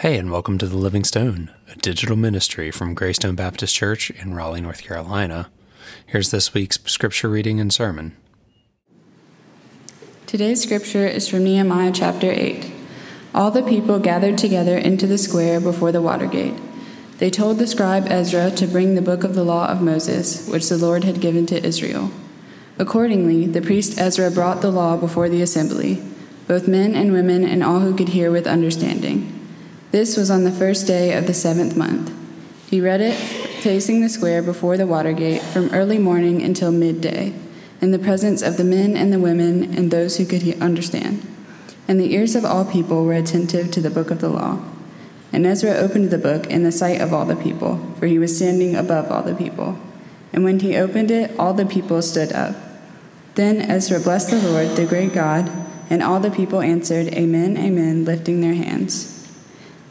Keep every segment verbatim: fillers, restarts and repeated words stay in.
Hey, and welcome to The Living Stone, a digital ministry from Greystone Baptist Church in Raleigh, North Carolina. Here's this week's scripture reading and sermon. Today's scripture is from Nehemiah chapter eight. All the people gathered together into the square before the water gate. They told the scribe Ezra to bring the book of the law of Moses, which the Lord had given to Israel. Accordingly, the priest Ezra brought the law before the assembly, both men and women and all who could hear with understanding. This was on the first day of the seventh month. He read it facing the square before the water gate from early morning until midday, in the presence of the men and the women and those who could understand. And the ears of all people were attentive to the book of the law. And Ezra opened the book in the sight of all the people, for he was standing above all the people. And when he opened it, all the people stood up. Then Ezra blessed the Lord, the great God, and all the people answered, Amen, amen, lifting their hands.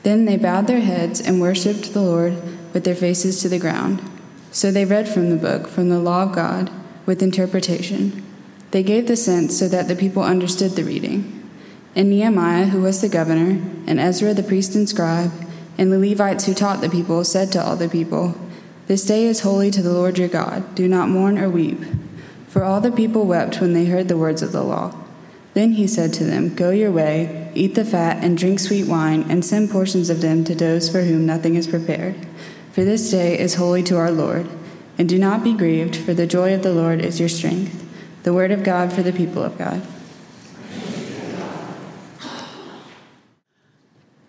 Then they bowed their heads and worshipped the Lord with their faces to the ground. So they read from the book, from the law of God, with interpretation. They gave the sense so that the people understood the reading. And Nehemiah, who was the governor, and Ezra the priest and scribe, and the Levites who taught the people, said to all the people, This day is holy to the Lord your God. Do not mourn or weep. For all the people wept when they heard the words of the law. Then he said to them, Go your way, eat the fat, and drink sweet wine, and send portions of them to those for whom nothing is prepared. For this day is holy to our Lord. And do not be grieved, for the joy of the Lord is your strength. The word of God for the people of God.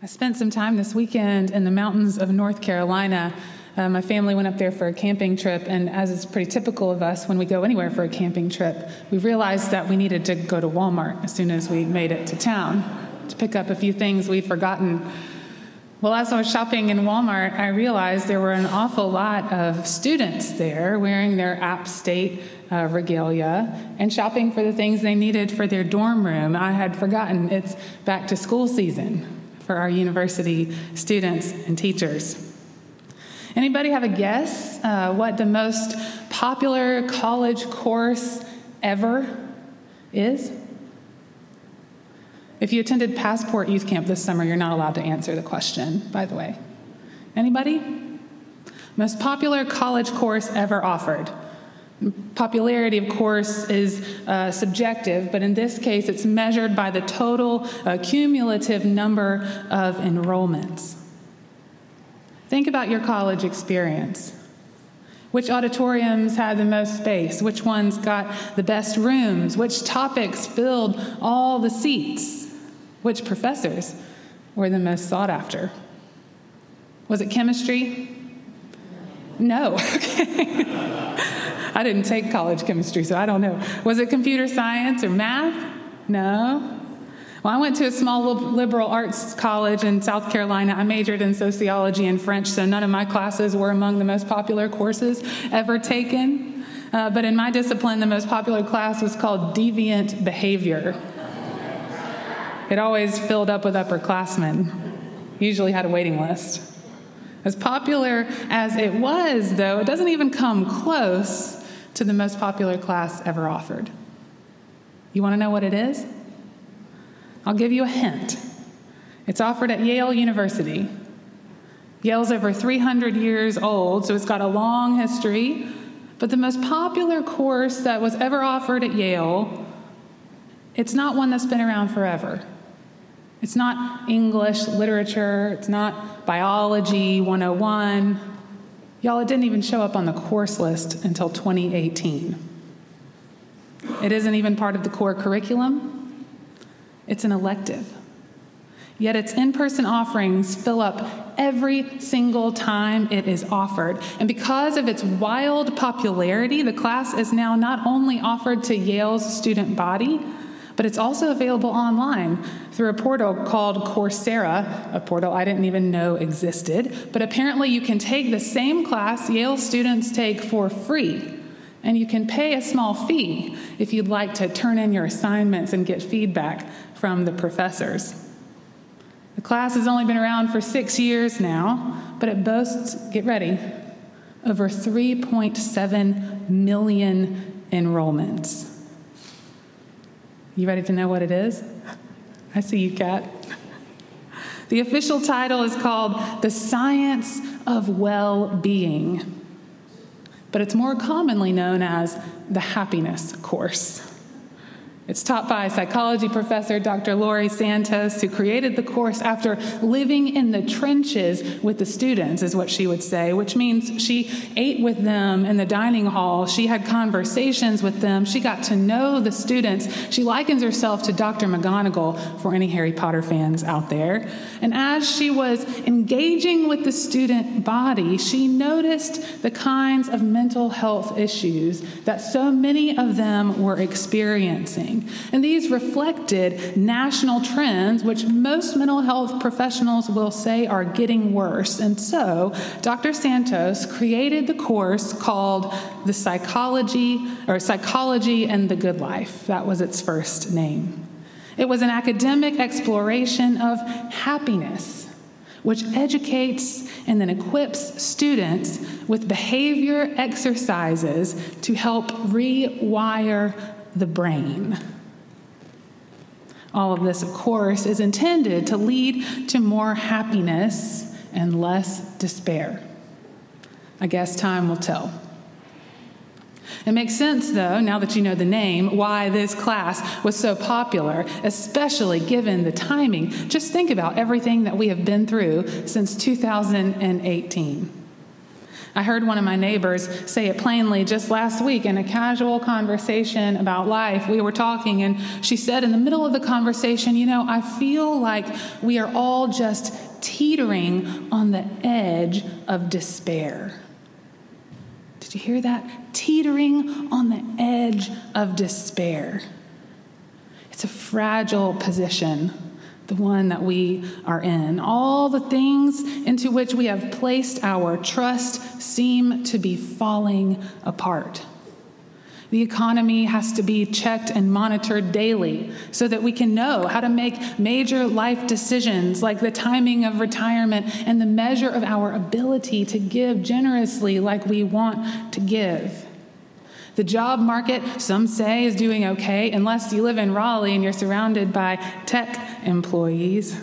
I spent some time this weekend in the mountains of North Carolina. Uh, my family went up there for a camping trip, and as is pretty typical of us when we go anywhere for a camping trip, we realized that we needed to go to Walmart as soon as we made it to town to pick up a few things we'd forgotten. Well, as I was shopping in Walmart, I realized there were an awful lot of students there wearing their App State uh, regalia and shopping for the things they needed for their dorm room. I had forgotten it's back to school season for our university students and teachers. Anybody have a guess uh, what the most popular college course ever is? If you attended Passport Youth Camp this summer, you're not allowed to answer the question, by the way. Anybody? Most popular college course ever offered. Popularity, of course, is uh, subjective, but in this case, it's measured by the total uh, cumulative number of enrollments. Think about your college experience. Which auditoriums had the most space? Which ones got the best rooms? Which topics filled all the seats? Which professors were the most sought after? Was it chemistry? No. Okay. I didn't take college chemistry, so I don't know. Was it computer science or math? No. Well, I went to a small liberal arts college in South Carolina. I majored in sociology and French, so none of my classes were among the most popular courses ever taken. Uh, but in my discipline, the most popular class was called Deviant Behavior. It always filled up with upperclassmen. Usually had a waiting list. As popular as it was, though, it doesn't even come close to the most popular class ever offered. You want to know what it is? I'll give you a hint. It's offered at Yale University. Yale's over three hundred years old, so it's got a long history. But the most popular course that was ever offered at Yale, it's not one that's been around forever. It's not English literature. It's not biology one oh one. Y'all, it didn't even show up on the course list until twenty eighteen. It isn't even part of the core curriculum. It's an elective. Yet its in-person offerings fill up every single time it is offered. And because of its wild popularity, the class is now not only offered to Yale's student body, but it's also available online through a portal called Coursera, a portal I didn't even know existed. But apparently you can take the same class Yale students take for free, and you can pay a small fee if you'd like to turn in your assignments and get feedback from the professors. The class has only been around for six years now, but it boasts, get ready, over three point seven million enrollments. You ready to know what it is? I see you, Kat. The official title is called The Science of Well-Being, but it's more commonly known as the Happiness Course. It's taught by psychology professor Doctor Lori Santos, who created the course after living in the trenches with the students, is what she would say, which means she ate with them in the dining hall. She had conversations with them. She got to know the students. She likens herself to Doctor McGonagall, for any Harry Potter fans out there. And as she was engaging with the student body, she noticed the kinds of mental health issues that so many of them were experiencing. And these reflected national trends, which most mental health professionals will say are getting worse. And so Doctor Santos created the course called The Psychology, or Psychology and the Good Life. That was its first name. It was an academic exploration of happiness, which educates and then equips students with behavior exercises to help rewire the brain. All of this, of course, is intended to lead to more happiness and less despair. I guess time will tell. It makes sense, though, now that you know the name, why this class was so popular, especially given the timing. Just think about everything that we have been through since two thousand eighteen. I heard one of my neighbors say it plainly just last week in a casual conversation about life. We were talking, and she said in the middle of the conversation, you know, I feel like we are all just teetering on the edge of despair. Did you hear that? Teetering on the edge of despair. It's a fragile position, the one that we are in. All the things into which we have placed our trust seem to be falling apart. The economy has to be checked and monitored daily so that we can know how to make major life decisions like the timing of retirement and the measure of our ability to give generously like we want to give. The job market, some say, is doing okay, unless you live in Raleigh and you're surrounded by tech employees.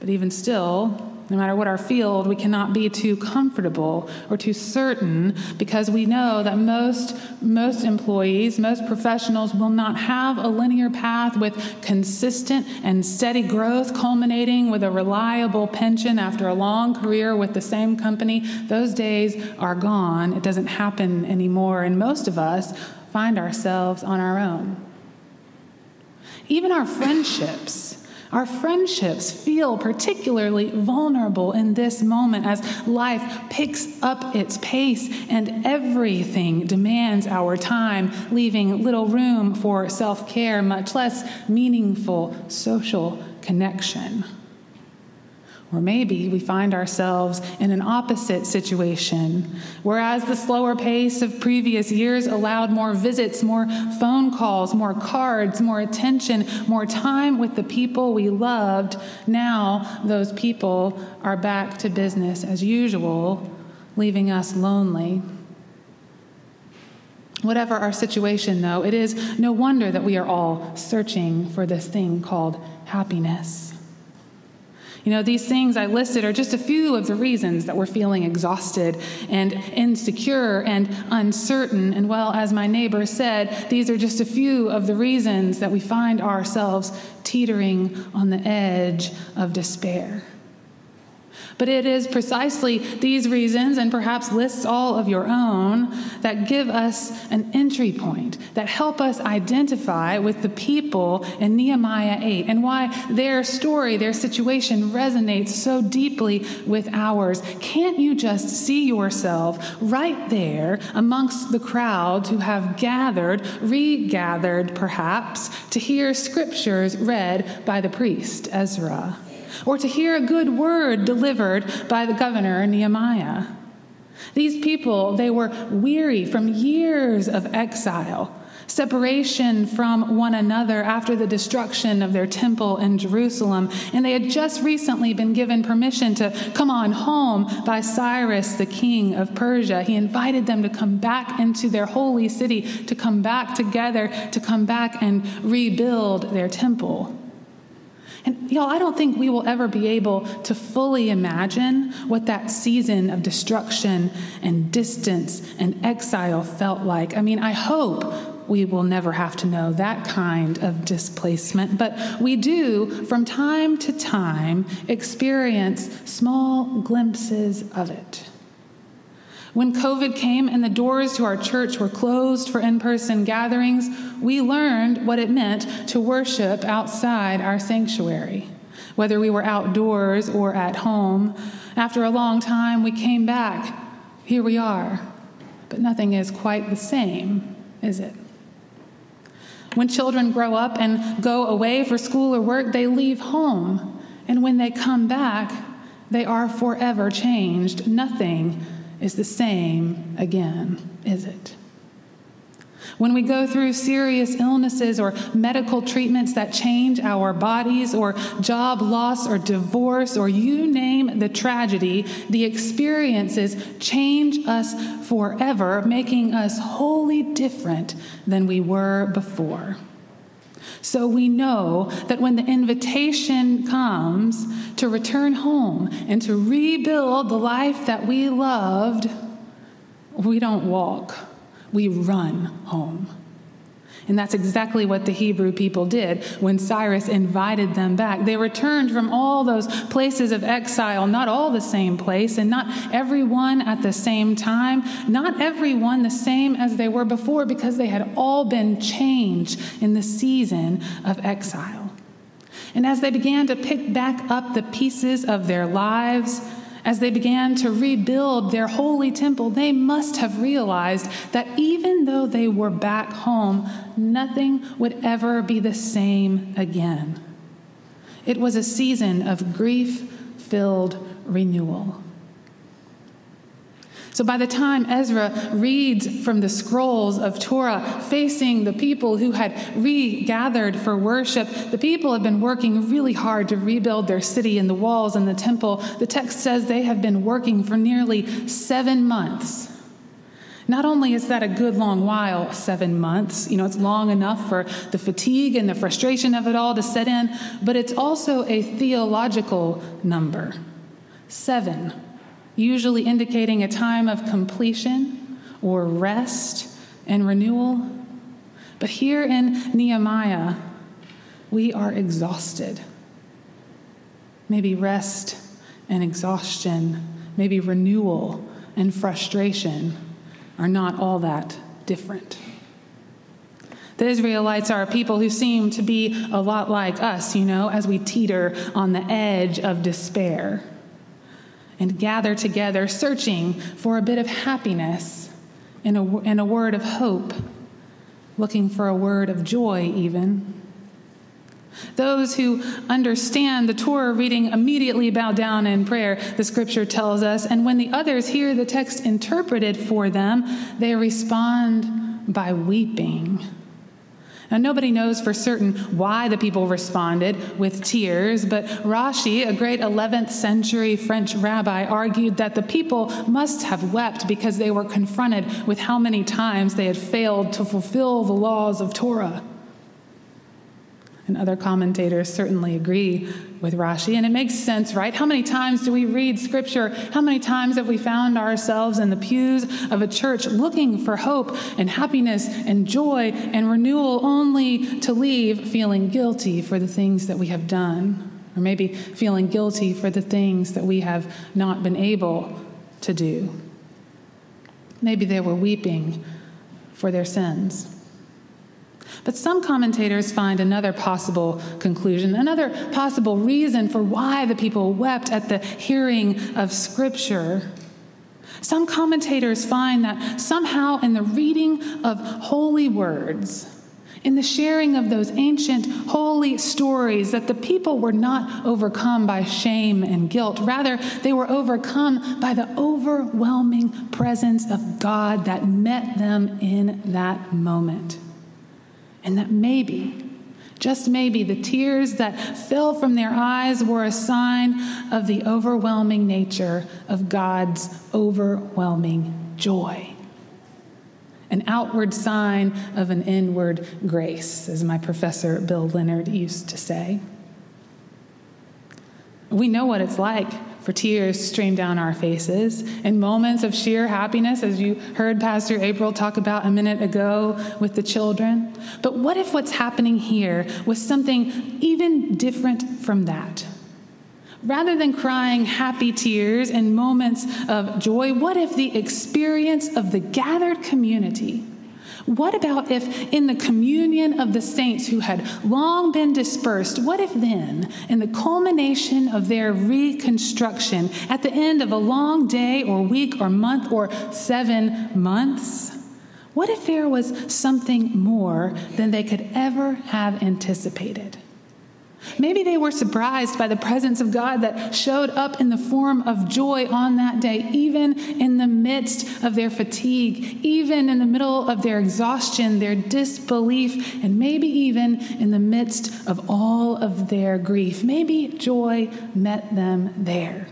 But even still, no matter what our field, we cannot be too comfortable or too certain, because we know that most, most employees, most professionals will not have a linear path with consistent and steady growth culminating with a reliable pension after a long career with the same company. Those days are gone. It doesn't happen anymore, and most of us find ourselves on our own. Even our friendships. Our friendships feel particularly vulnerable in this moment as life picks up its pace and everything demands our time, leaving little room for self-care, much less meaningful social connection. Or maybe we find ourselves in an opposite situation. Whereas the slower pace of previous years allowed more visits, more phone calls, more cards, more attention, more time with the people we loved, now those people are back to business as usual, leaving us lonely. Whatever our situation, though, it is no wonder that we are all searching for this thing called happiness. You know, these things I listed are just a few of the reasons that we're feeling exhausted and insecure and uncertain. And well, as my neighbor said, these are just a few of the reasons that we find ourselves teetering on the edge of despair. But it is precisely these reasons, and perhaps lists all of your own, that give us an entry point, that help us identify with the people in Nehemiah eight, and why their story, their situation resonates so deeply with ours. Can't you just see yourself right there amongst the crowds who have gathered, regathered perhaps, to hear scriptures read by the priest Ezra? Or to hear a good word delivered by the governor, Nehemiah. These people, they were weary from years of exile, separation from one another after the destruction of their temple in Jerusalem, and they had just recently been given permission to come on home by Cyrus, the king of Persia. He invited them to come back into their holy city, to come back together, to come back and rebuild their temple. And y'all, I don't think we will ever be able to fully imagine what that season of destruction and distance and exile felt like. I mean, I hope we will never have to know that kind of displacement, but we do, from time to time, experience small glimpses of it. When COVID came and the doors to our church were closed for in-person gatherings, we learned what it meant to worship outside our sanctuary, whether we were outdoors or at home. After a long time, we came back. Here we are. But nothing is quite the same, is it? When children grow up and go away for school or work, they leave home. And when they come back, they are forever changed. Nothing is the same again, is it? When we go through serious illnesses or medical treatments that change our bodies, or job loss or divorce, or you name the tragedy, the experiences change us forever, making us wholly different than we were before. So we know that when the invitation comes to return home and to rebuild the life that we loved, we don't walk, we run home. And that's exactly what the Hebrew people did when Cyrus invited them back. They returned from all those places of exile, not all the same place, and not everyone at the same time, not everyone the same as they were before, because they had all been changed in the season of exile. And as they began to pick back up the pieces of their lives, as they began to rebuild their holy temple, they must have realized that even though they were back home, nothing would ever be the same again. It was a season of grief-filled renewal. So by the time Ezra reads from the scrolls of Torah, facing the people who had regathered for worship, the people have been working really hard to rebuild their city and the walls and the temple. The text says they have been working for nearly seven months. Not only is that a good long while, seven months, you know, it's long enough for the fatigue and the frustration of it all to set in, but it's also a theological number, seven, usually indicating a time of completion or rest and renewal. But here in Nehemiah, we are exhausted. Maybe rest and exhaustion, maybe renewal and frustration are not all that different. The Israelites are a people who seem to be a lot like us, you know, as we teeter on the edge of despair and gather together, searching for a bit of happiness and a, and a word of hope, looking for a word of joy even. Those who understand the Torah reading immediately bow down in prayer, the scripture tells us, and when the others hear the text interpreted for them, they respond by weeping. Now, nobody knows for certain why the people responded with tears, but Rashi, a great eleventh century French rabbi, argued that the people must have wept because they were confronted with how many times they had failed to fulfill the laws of Torah. And other commentators certainly agree with Rashi, and it makes sense, right? How many times do we read scripture? How many times have we found ourselves in the pews of a church looking for hope and happiness and joy and renewal, only to leave feeling guilty for the things that we have done, or maybe feeling guilty for the things that we have not been able to do? Maybe they were weeping for their sins. But some commentators find another possible conclusion, another possible reason for why the people wept at the hearing of Scripture. Some commentators find that somehow in the reading of holy words, in the sharing of those ancient holy stories, that the people were not overcome by shame and guilt. Rather, they were overcome by the overwhelming presence of God that met them in that moment. And that maybe, just maybe, the tears that fell from their eyes were a sign of the overwhelming nature of God's overwhelming joy. An outward sign of an inward grace, as my professor Bill Leonard used to say. We know what it's like for tears to stream down our faces and moments of sheer happiness, as you heard Pastor April talk about a minute ago with the children. But what if what's happening here was something even different from that? Rather than crying happy tears and moments of joy, what if the experience of the gathered community? What about if in the communion of the saints who had long been dispersed, what if then, in the culmination of their reconstruction, at the end of a long day or week or month or seven months, what if there was something more than they could ever have anticipated? Maybe they were surprised by the presence of God that showed up in the form of joy on that day, even in the midst of their fatigue, even in the middle of their exhaustion, their disbelief, and maybe even in the midst of all of their grief. Maybe joy met them there.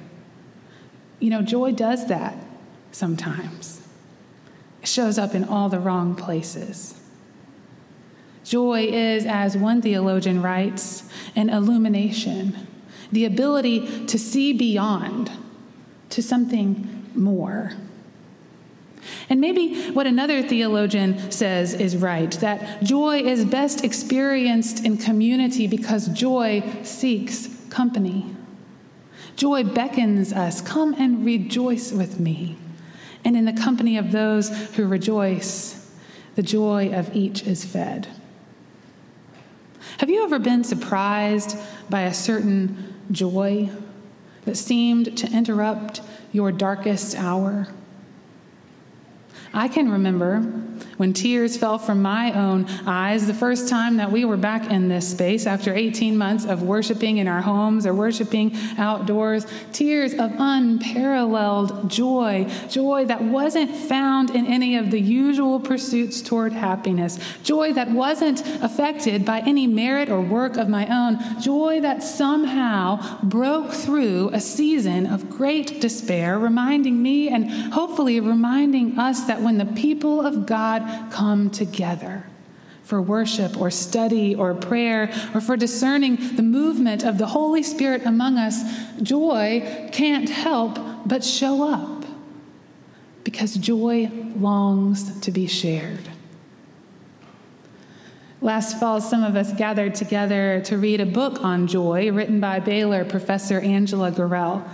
You know, joy does that sometimes. It shows up in all the wrong places. Joy is, as one theologian writes, an illumination, the ability to see beyond, to something more. And maybe what another theologian says is right, that joy is best experienced in community because joy seeks company. Joy beckons us, come and rejoice with me. And in the company of those who rejoice, the joy of each is fed. Have you ever been surprised by a certain joy that seemed to interrupt your darkest hour? I can remember when tears fell from my own eyes the first time that we were back in this space after eighteen months of worshiping in our homes or worshiping outdoors, tears of unparalleled joy, joy that wasn't found in any of the usual pursuits toward happiness, joy that wasn't affected by any merit or work of my own, joy that somehow broke through a season of great despair, reminding me and hopefully reminding us that when the people of God come together for worship or study or prayer or for discerning the movement of the Holy Spirit among us, joy can't help but show up because joy longs to be shared. Last fall, some of us gathered together to read a book on joy written by Baylor professor Angela Gorell.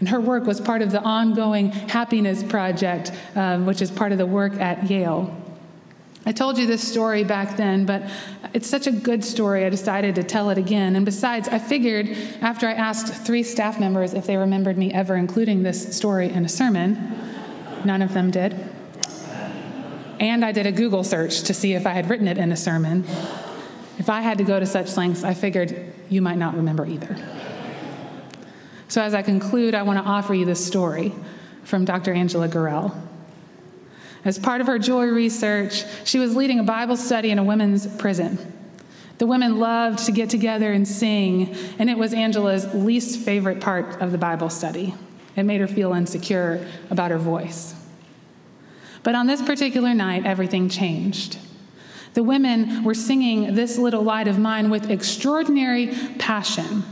And her work was part of the ongoing happiness project, um, which is part of the work at Yale. I told you this story back then, but it's such a good story, I decided to tell it again. And besides, I figured after I asked three staff members if they remembered me ever including this story in a sermon, none of them did. And I did a Google search to see if I had written it in a sermon. If I had to go to such lengths, I figured you might not remember either. So as I conclude, I want to offer you this story from Doctor Angela Gorell. As part of her joy research, she was leading a Bible study in a women's prison. The women loved to get together and sing, and it was Angela's least favorite part of the Bible study. It made her feel insecure about her voice. But on this particular night, everything changed. The women were singing This Little Light of Mine with extraordinary passion.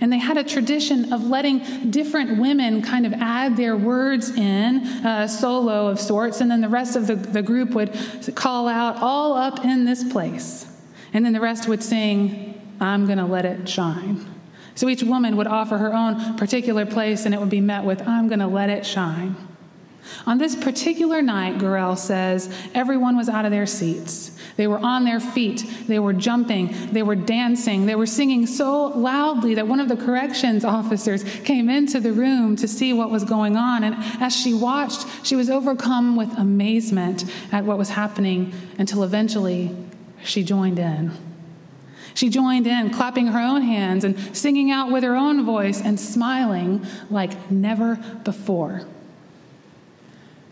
And they had a tradition of letting different women kind of add their words in, a solo of sorts, and then the rest of the, the group would call out, all up in this place. And then the rest would sing, I'm going to let it shine. So each woman would offer her own particular place, and it would be met with, I'm going to let it shine. On this particular night, Gorell says, everyone was out of their seats. They were on their feet. They were jumping. They were dancing. They were singing so loudly that one of the corrections officers came into the room to see what was going on. And as she watched, she was overcome with amazement at what was happening until eventually she joined in. She joined in, clapping her own hands and singing out with her own voice and smiling like never before.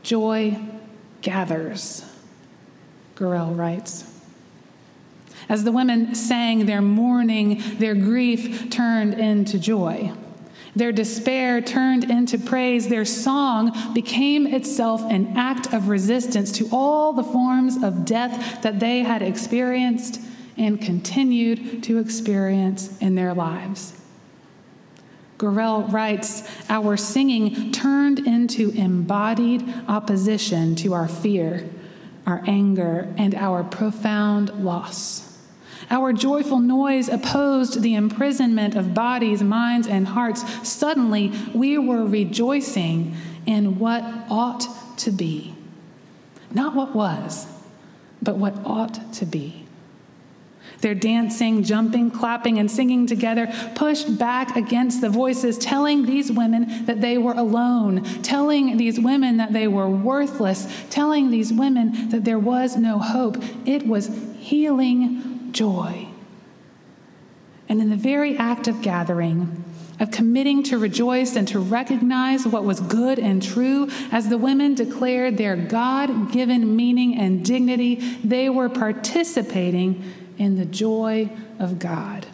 Joy gathers, Gorell writes. As the women sang, their mourning, their grief turned into joy. Their despair turned into praise. Their song became itself an act of resistance to all the forms of death that they had experienced and continued to experience in their lives. Gorell writes, our singing turned into embodied opposition to our fear, our anger, and our profound loss. Our joyful noise opposed the imprisonment of bodies, minds, and hearts. Suddenly, we were rejoicing in what ought to be. Not what was, but what ought to be. Their dancing, jumping, clapping, and singing together pushed back against the voices telling these women that they were alone, telling these women that they were worthless, telling these women that there was no hope. It was healing joy. And in the very act of gathering, of committing to rejoice and to recognize what was good and true, as the women declared their God-given meaning and dignity, they were participating in the joy of God.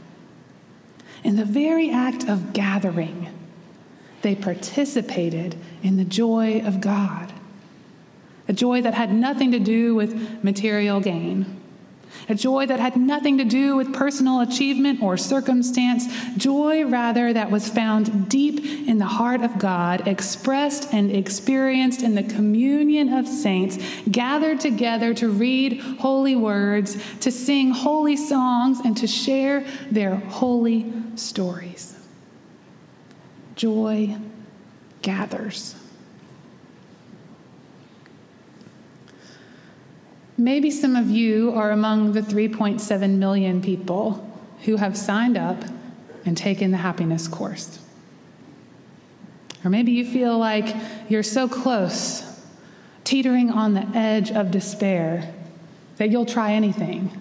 In the very act of gathering, they participated in the joy of God, a joy that had nothing to do with material gain, a joy that had nothing to do with personal achievement or circumstance, joy rather that was found deep in the heart of God, expressed and experienced in the communion of saints, gathered together to read holy words, to sing holy songs, and to share their holy stories. Joy gathers. Maybe some of you are among the three point seven million people who have signed up and taken the happiness course. Or maybe you feel like you're so close, teetering on the edge of despair, that you'll try anything.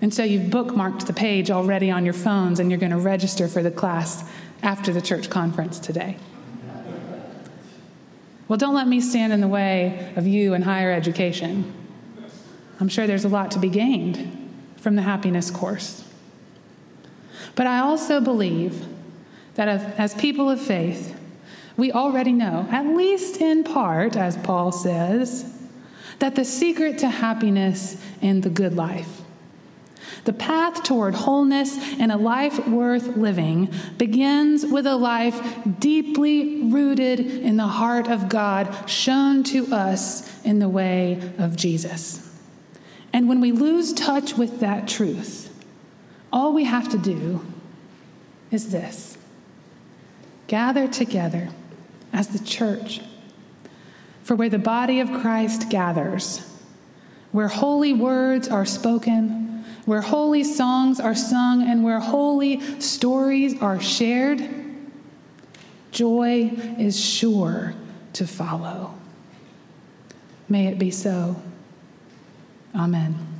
And so you've bookmarked the page already on your phones and you're going to register for the class after the church conference today. Well, don't let me stand in the way of you in higher education. I'm sure there's a lot to be gained from the happiness course. But I also believe that as people of faith, we already know, at least in part, as Paul says, that the secret to happiness and the good life, the path toward wholeness and a life worth living, begins with a life deeply rooted in the heart of God, shown to us in the way of Jesus. And when we lose touch with that truth, all we have to do is this: gather together as the church. For where the body of Christ gathers, where holy words are spoken, where holy songs are sung, and where holy stories are shared, joy is sure to follow. May it be so. Amen.